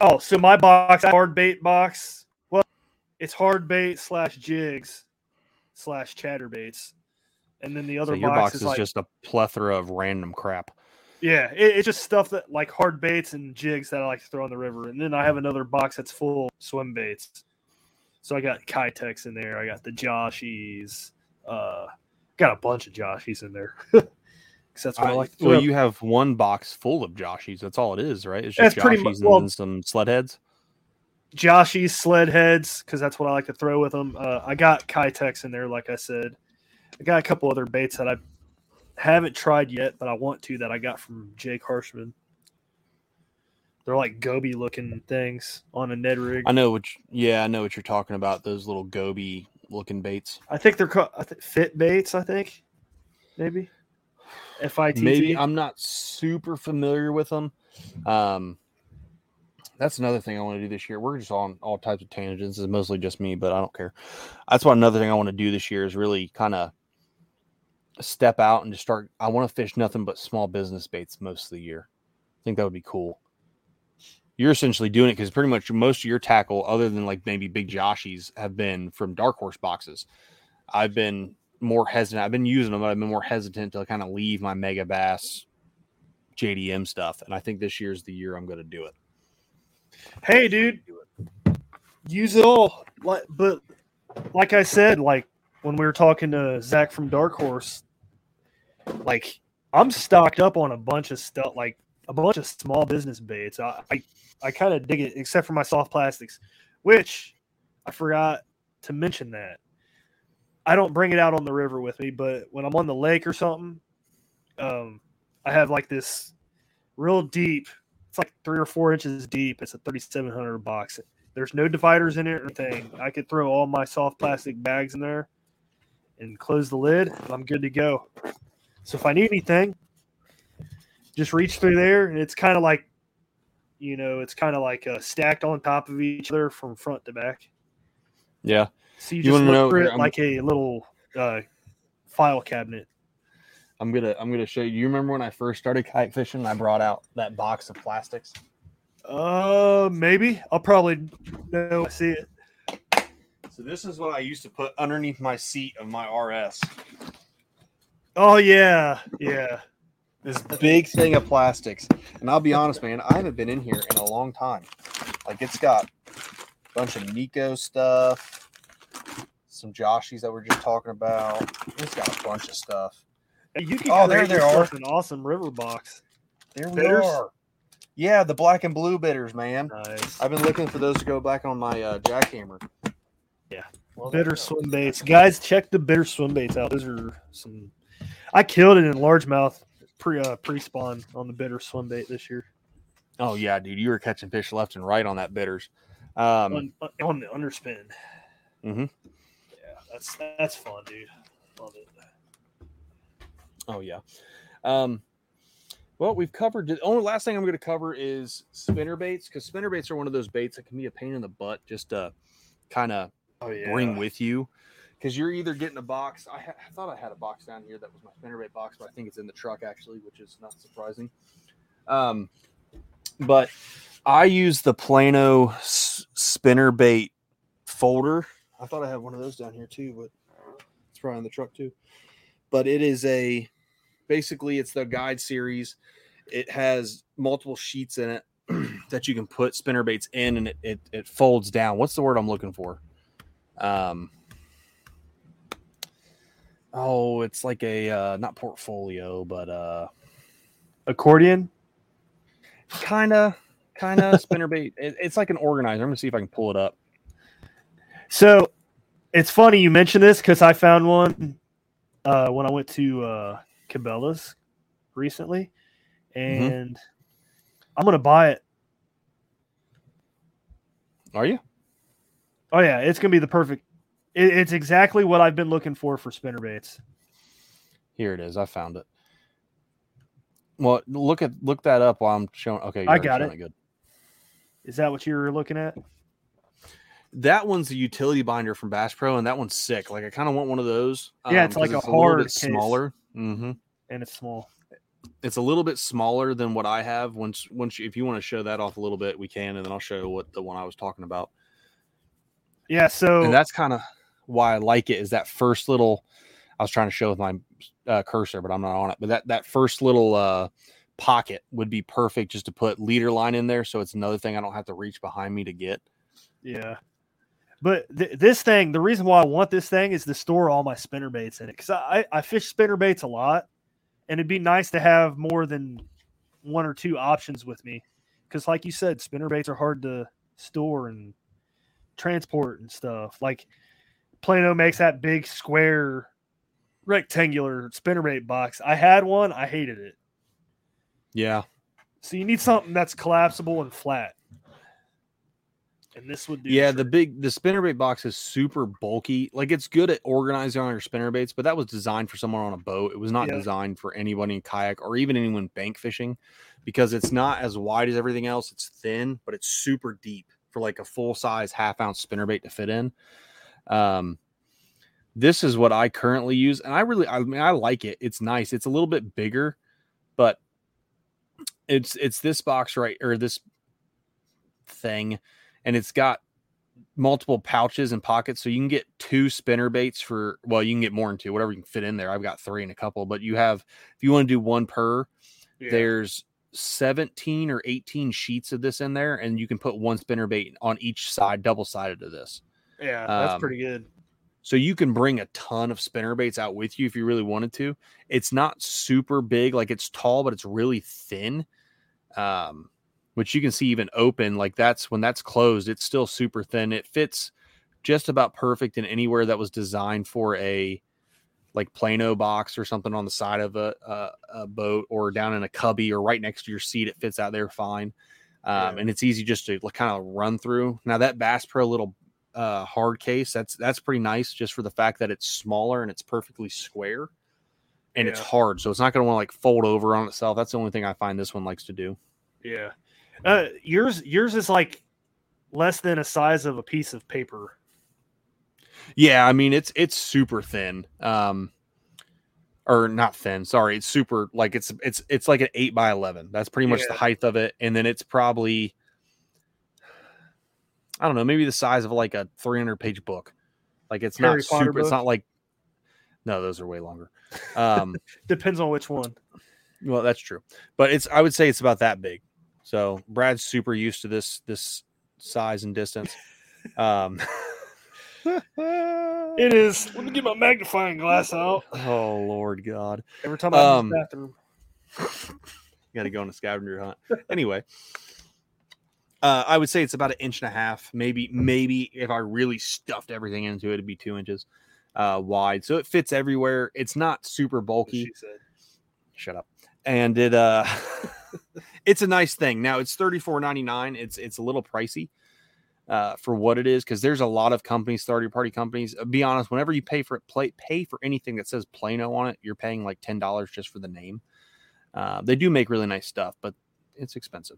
oh, so my box, hard bait box. Well, it's hard bait slash jigs slash chatterbaits. And then the other so your box, box is, is like, just a plethora of random crap. Yeah, it, it's just stuff that like hard baits and jigs that I like to throw in the river. And then I have another box that's full of swim baits. So I got Kytex in there. I got the Joshies. Uh, got a bunch of Joshies in there. That's what I, I like. Well, you have one box full of Joshies. That's all it is, right? It's just that's Joshies much, well, and some sled heads. Joshies, sled heads, because that's what I like to throw with them. Uh, I got Kytex in there, like I said. I got a couple other baits that I haven't tried yet, but I want to, that I got from Jake Harshman. They're like goby looking things on a Ned Rig. I know which. Yeah, I know what you're talking about. Those little goby looking baits. I think they're called I think, fit baits. I think maybe. F I T T. Maybe I'm not super familiar with them. Um, that's another thing I want to do this year. We're just on all types of tangents. It's mostly just me, but I don't care. That's what another thing I want to do this year is really kind of step out and just start. I want to fish nothing but small business baits most of the year. I think that would be cool. You're essentially doing it because pretty much most of your tackle, other than like maybe big Joshies, have been from Dark Horse boxes. I've been more hesitant. I've been using them, but I've been more hesitant to kind of leave my Mega Bass J D M stuff. And I think this year's the year I'm going to do it. Hey, dude, use it all. Like, but like I said, like when we were talking to Zach from Dark Horse, like I'm stocked up on a bunch of stuff, like a bunch of small business baits. I, I, I kind of dig it, except for my soft plastics, which I forgot to mention that. I don't bring it out on the river with me, but when I'm on the lake or something, um, I have like this real deep. It's like three or four inches deep. It's a thirty-seven hundred box. There's no dividers in it or anything. I could throw all my soft plastic bags in there and close the lid. And I'm good to go. So if I need anything, just reach through there. And it's kind of like, you know, it's kind of like uh, stacked on top of each other from front to back. Yeah. So you, you just look know, for it I'm, like a little uh, file cabinet. I'm gonna I'm gonna show you. You remember when I first started kite fishing? And I brought out that box of plastics. Uh, maybe I'll probably know. I see it. So this is what I used to put underneath my seat of my R S. Oh yeah, yeah. This big thing of plastics, and I'll be honest, man, I haven't been in here in a long time. Like it's got a bunch of Nico stuff. Some Joshies that we we're just talking about. It's got a bunch of stuff. You can oh, there they are. An awesome river box. There we bitters. Are. Yeah, the black and blue bitters, man. Nice. I've been looking for those to go back on my uh, jackhammer. Yeah. Well, bitter swim baits. Guys, check the bitter swim baits out. Those are some. I killed it in largemouth pre uh, pre-spawn on the bitter swim bait this year. Oh, yeah, dude. You were catching fish left and right on that bitters. Um, on, on the underspin. Mm-hmm. That's that's fun, dude. Love it. Oh yeah. Um, well, we've covered. The only last thing I'm going to cover is spinner baits because spinner baits are one of those baits that can be a pain in the butt just to kind of oh, yeah. bring with you, because you're either getting a box. I, ha- I thought I had a box down here that was my spinnerbait box, but I think it's in the truck actually, which is not surprising. Um, but I use the Plano s- spinnerbait folder. I thought I had one of those down here too, but it's probably in the truck too. But it is a basically it's the guide series. It has multiple sheets in it that you can put spinnerbaits in, and it, it it folds down. What's the word I'm looking for? Um, oh, it's like a uh, not portfolio, but uh, accordion. Kind of, kind of spinnerbait. It, it's like an organizer. I'm gonna see if I can pull it up. So, it's funny you mentioned this because I found one uh, when I went to uh, Cabela's recently, and. Mm-hmm. I'm going to buy it. Are you? Oh, yeah. It's going to be the perfect. It, it's exactly what I've been looking for for spinnerbaits. Here it is. I found it. Well, look at look that up while I'm showing. Okay. I got it. it. Good. Is that what you were looking at? That one's a utility binder from Bass Pro, and that one's sick. Like, I kind of want one of those. Yeah, um, it's like it's a hard a bit smaller. Mm-hmm. And it's small. It's a little bit smaller than what I have. Once, once you, if you want to show that off a little bit, we can, and then I'll show what the one I was talking about. Yeah, so and that's kind of why I like it. Is that first little? I was trying to show with my uh, cursor, but I'm not on it. But that that first little uh, pocket would be perfect just to put leader line in there. So it's another thing I don't have to reach behind me to get. Yeah, but th- this thing, the reason why I want this thing is to store all my spinnerbaits in it, because I I fish spinnerbaits a lot. And it'd be nice to have more than one or two options with me. Because like you said, spinnerbaits are hard to store and transport and stuff. Like Plano makes that big square rectangular spinnerbait box. I had one. I hated it. Yeah. So you need something that's collapsible and flat. And this would do. Yeah, the, the big the spinnerbait box is super bulky. Like, it's good at organizing on your spinnerbaits, but that was designed for someone on a boat. It was not yeah. designed for anybody in kayak or even anyone bank fishing, because it's not as wide as everything else. It's thin, but it's super deep for like a full size half ounce spinnerbait to fit in. Um, this is what I currently use, and I really, I mean, I like it. It's nice. It's a little bit bigger, but it's it's this box right or this thing. And it's got multiple pouches and pockets. So you can get two spinner baits for, well, you can get more than two, whatever you can fit in there. I've got three and a couple, but you have, if you want to do one per, yeah. there's seventeen or eighteen sheets of this in there. And you can put one spinner bait on each side, double sided to this. Yeah, that's um, pretty good. So you can bring a ton of spinner baits out with you if you really wanted to. It's not super big, like it's tall, but it's really thin. Um, Which you can see even open, like that's when that's closed, it's still super thin. It fits just about perfect in anywhere that was designed for a like Plano box or something on the side of a, a, a boat or down in a cubby or right next to your seat. It fits out there fine. Um, yeah. And it's easy just to kind of run through. Now that Bass Pro little uh, hard case, that's that's pretty nice just for the fact that it's smaller and it's perfectly square and yeah. it's hard. So it's not going to want to like fold over on itself. That's the only thing I find this one likes to do. Yeah. Uh, yours, yours is like less than a size of a piece of paper. Yeah, I mean it's it's super thin, um, or not thin. Sorry, it's super like it's it's it's like an eight by eleven. That's pretty much yeah. the height of it, and then it's probably I don't know, maybe the size of like a three hundred page book. Like it's Harry not Potter super. Book? It's not like no, those are way longer. Um, Depends on which one. Well, that's true, but it's I would say it's about that big. So Brad's super used to this this size and distance. Um, it is. Let me get my magnifying glass out. Oh Lord God! Every time I'm um, in the bathroom, you got to go on a scavenger hunt. Anyway, uh, I would say it's about an inch and a half, maybe maybe if I really stuffed everything into it, it'd be two inches uh, wide. So it fits everywhere. It's not super bulky. She said. Shut up. And it uh. It's a nice thing. Now it's thirty-four ninety-nine. It's it's a little pricey uh, for what it is, because there's a lot of companies, third-party companies. Uh, be honest, whenever you pay for it, play, pay for anything that says Plano on it, you're paying like ten dollars just for the name. Uh, they do make really nice stuff, but it's expensive.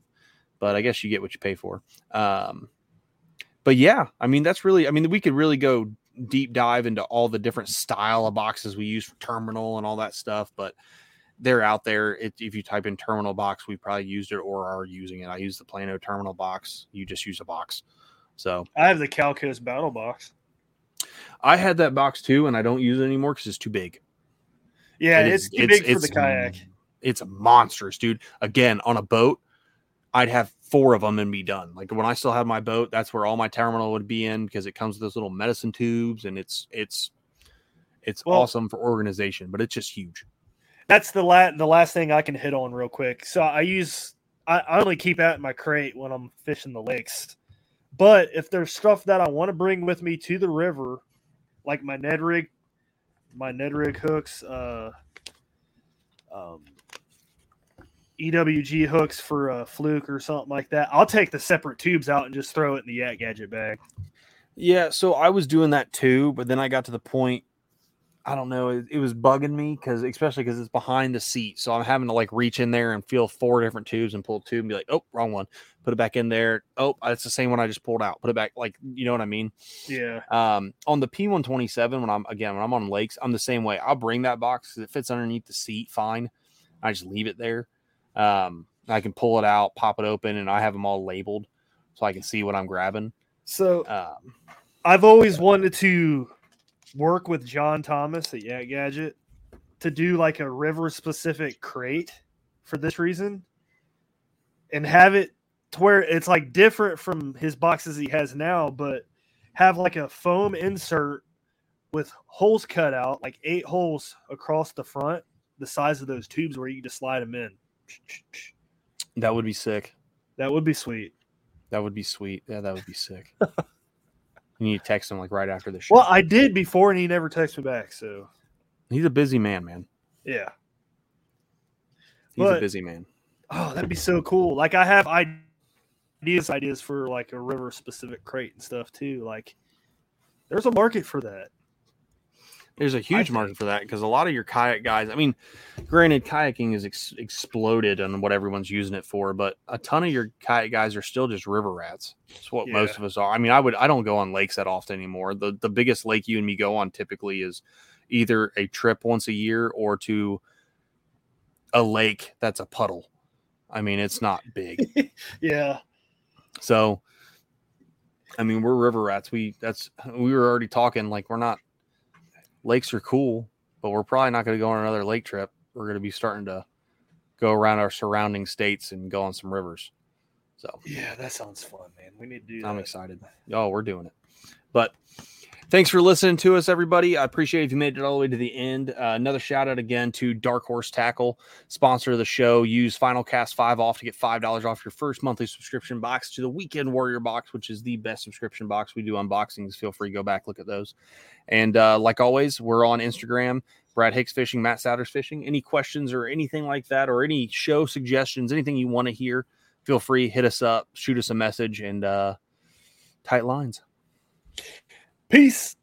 But I guess you get what you pay for. Um, but yeah, I mean, that's really, I mean, we could really go deep dive into all the different style of boxes we use for terminal and all that stuff, but they're out there. It, if you type in terminal box, we probably used it or are using it. I use the Plano terminal box. You just use a box. So I have the Calco's battle box. I had that box too, and I don't use it anymore because it's too big. Yeah, it is, it's too it's, big it's, for it's, the kayak. It's monstrous, dude. Again, on a boat, I'd have four of them and be done. Like when I still have my boat, that's where all my terminal would be in, because it comes with those little medicine tubes, and it's it's it's well, awesome for organization, but it's just huge. That's the last the last thing I can hit on real quick. So I use I, I only keep that in my crate when I'm fishing the lakes. But if there's stuff that I want to bring with me to the river, like my Ned Rig, my Ned Rig hooks, uh, um, E W G hooks for a fluke or something like that, I'll take the separate tubes out and just throw it in the Yak Gadget bag. Yeah, so I was doing that too, but then I got to the point, I don't know, it, it was bugging me, because especially because it's behind the seat, so I'm having to like reach in there and feel four different tubes and pull a tube and be like, oh, wrong one, put it back in there. Oh, it's the same one I just pulled out. Put it back, like, you know what I mean? Yeah. Um, on the P one twenty-seven, when I'm again when I'm on lakes, I'm the same way. I'll bring that box because it fits underneath the seat fine. I just leave it there. Um, I can pull it out, pop it open, and I have them all labeled so I can see what I'm grabbing. So um, I've always wanted to work with John Thomas at Yak Gadget to do like a river specific crate for this reason, and have it to where it's like different from his boxes he has now, but have like a foam insert with holes cut out, like eight holes across the front, the size of those tubes, where you just slide them in. That would be sick. That would be sweet. That would be sweet. Yeah, that would be sick. You need to text him like right after the show. Well, I did before, and he never texted me back. So he's a busy man, man. Yeah, he's but, a busy man. Oh, that'd be so cool. Like I have ideas, ideas for like a river specific crate and stuff too. Like there's a market for that. There's a huge market for that, because a lot of your kayak guys, I mean, granted, kayaking has ex- exploded on what everyone's using it for, but a ton of your kayak guys are still just river rats. That's what yeah. most of us are. I mean, I would, I don't go on lakes that often anymore. The the biggest lake you and me go on typically is either a trip once a year or to a lake that's a puddle. I mean, it's not big. Yeah. So, I mean, we're river rats. We that's we were already talking like we're not. Lakes are cool, but we're probably not going to go on another lake trip. We're going to be starting to go around our surrounding states and go on some rivers. So yeah, that sounds fun, man. We need to do that. I'm excited. Oh, we're doing it. But thanks for listening to us, everybody. I appreciate it if you made it all the way to the end. Uh, another shout out again to Dark Horse Tackle, sponsor of the show. Use Final Cast five off to get five dollars off your first monthly subscription box to the Weekend Warrior Box, which is the best subscription box. We do unboxings. Feel free to go back, look at those. And uh, like always, we're on Instagram, Brad Hicks Fishing, Matt Souders Fishing. Any questions or anything like that, or any show suggestions, anything you want to hear, feel free, hit us up, shoot us a message, and uh, tight lines. Peace.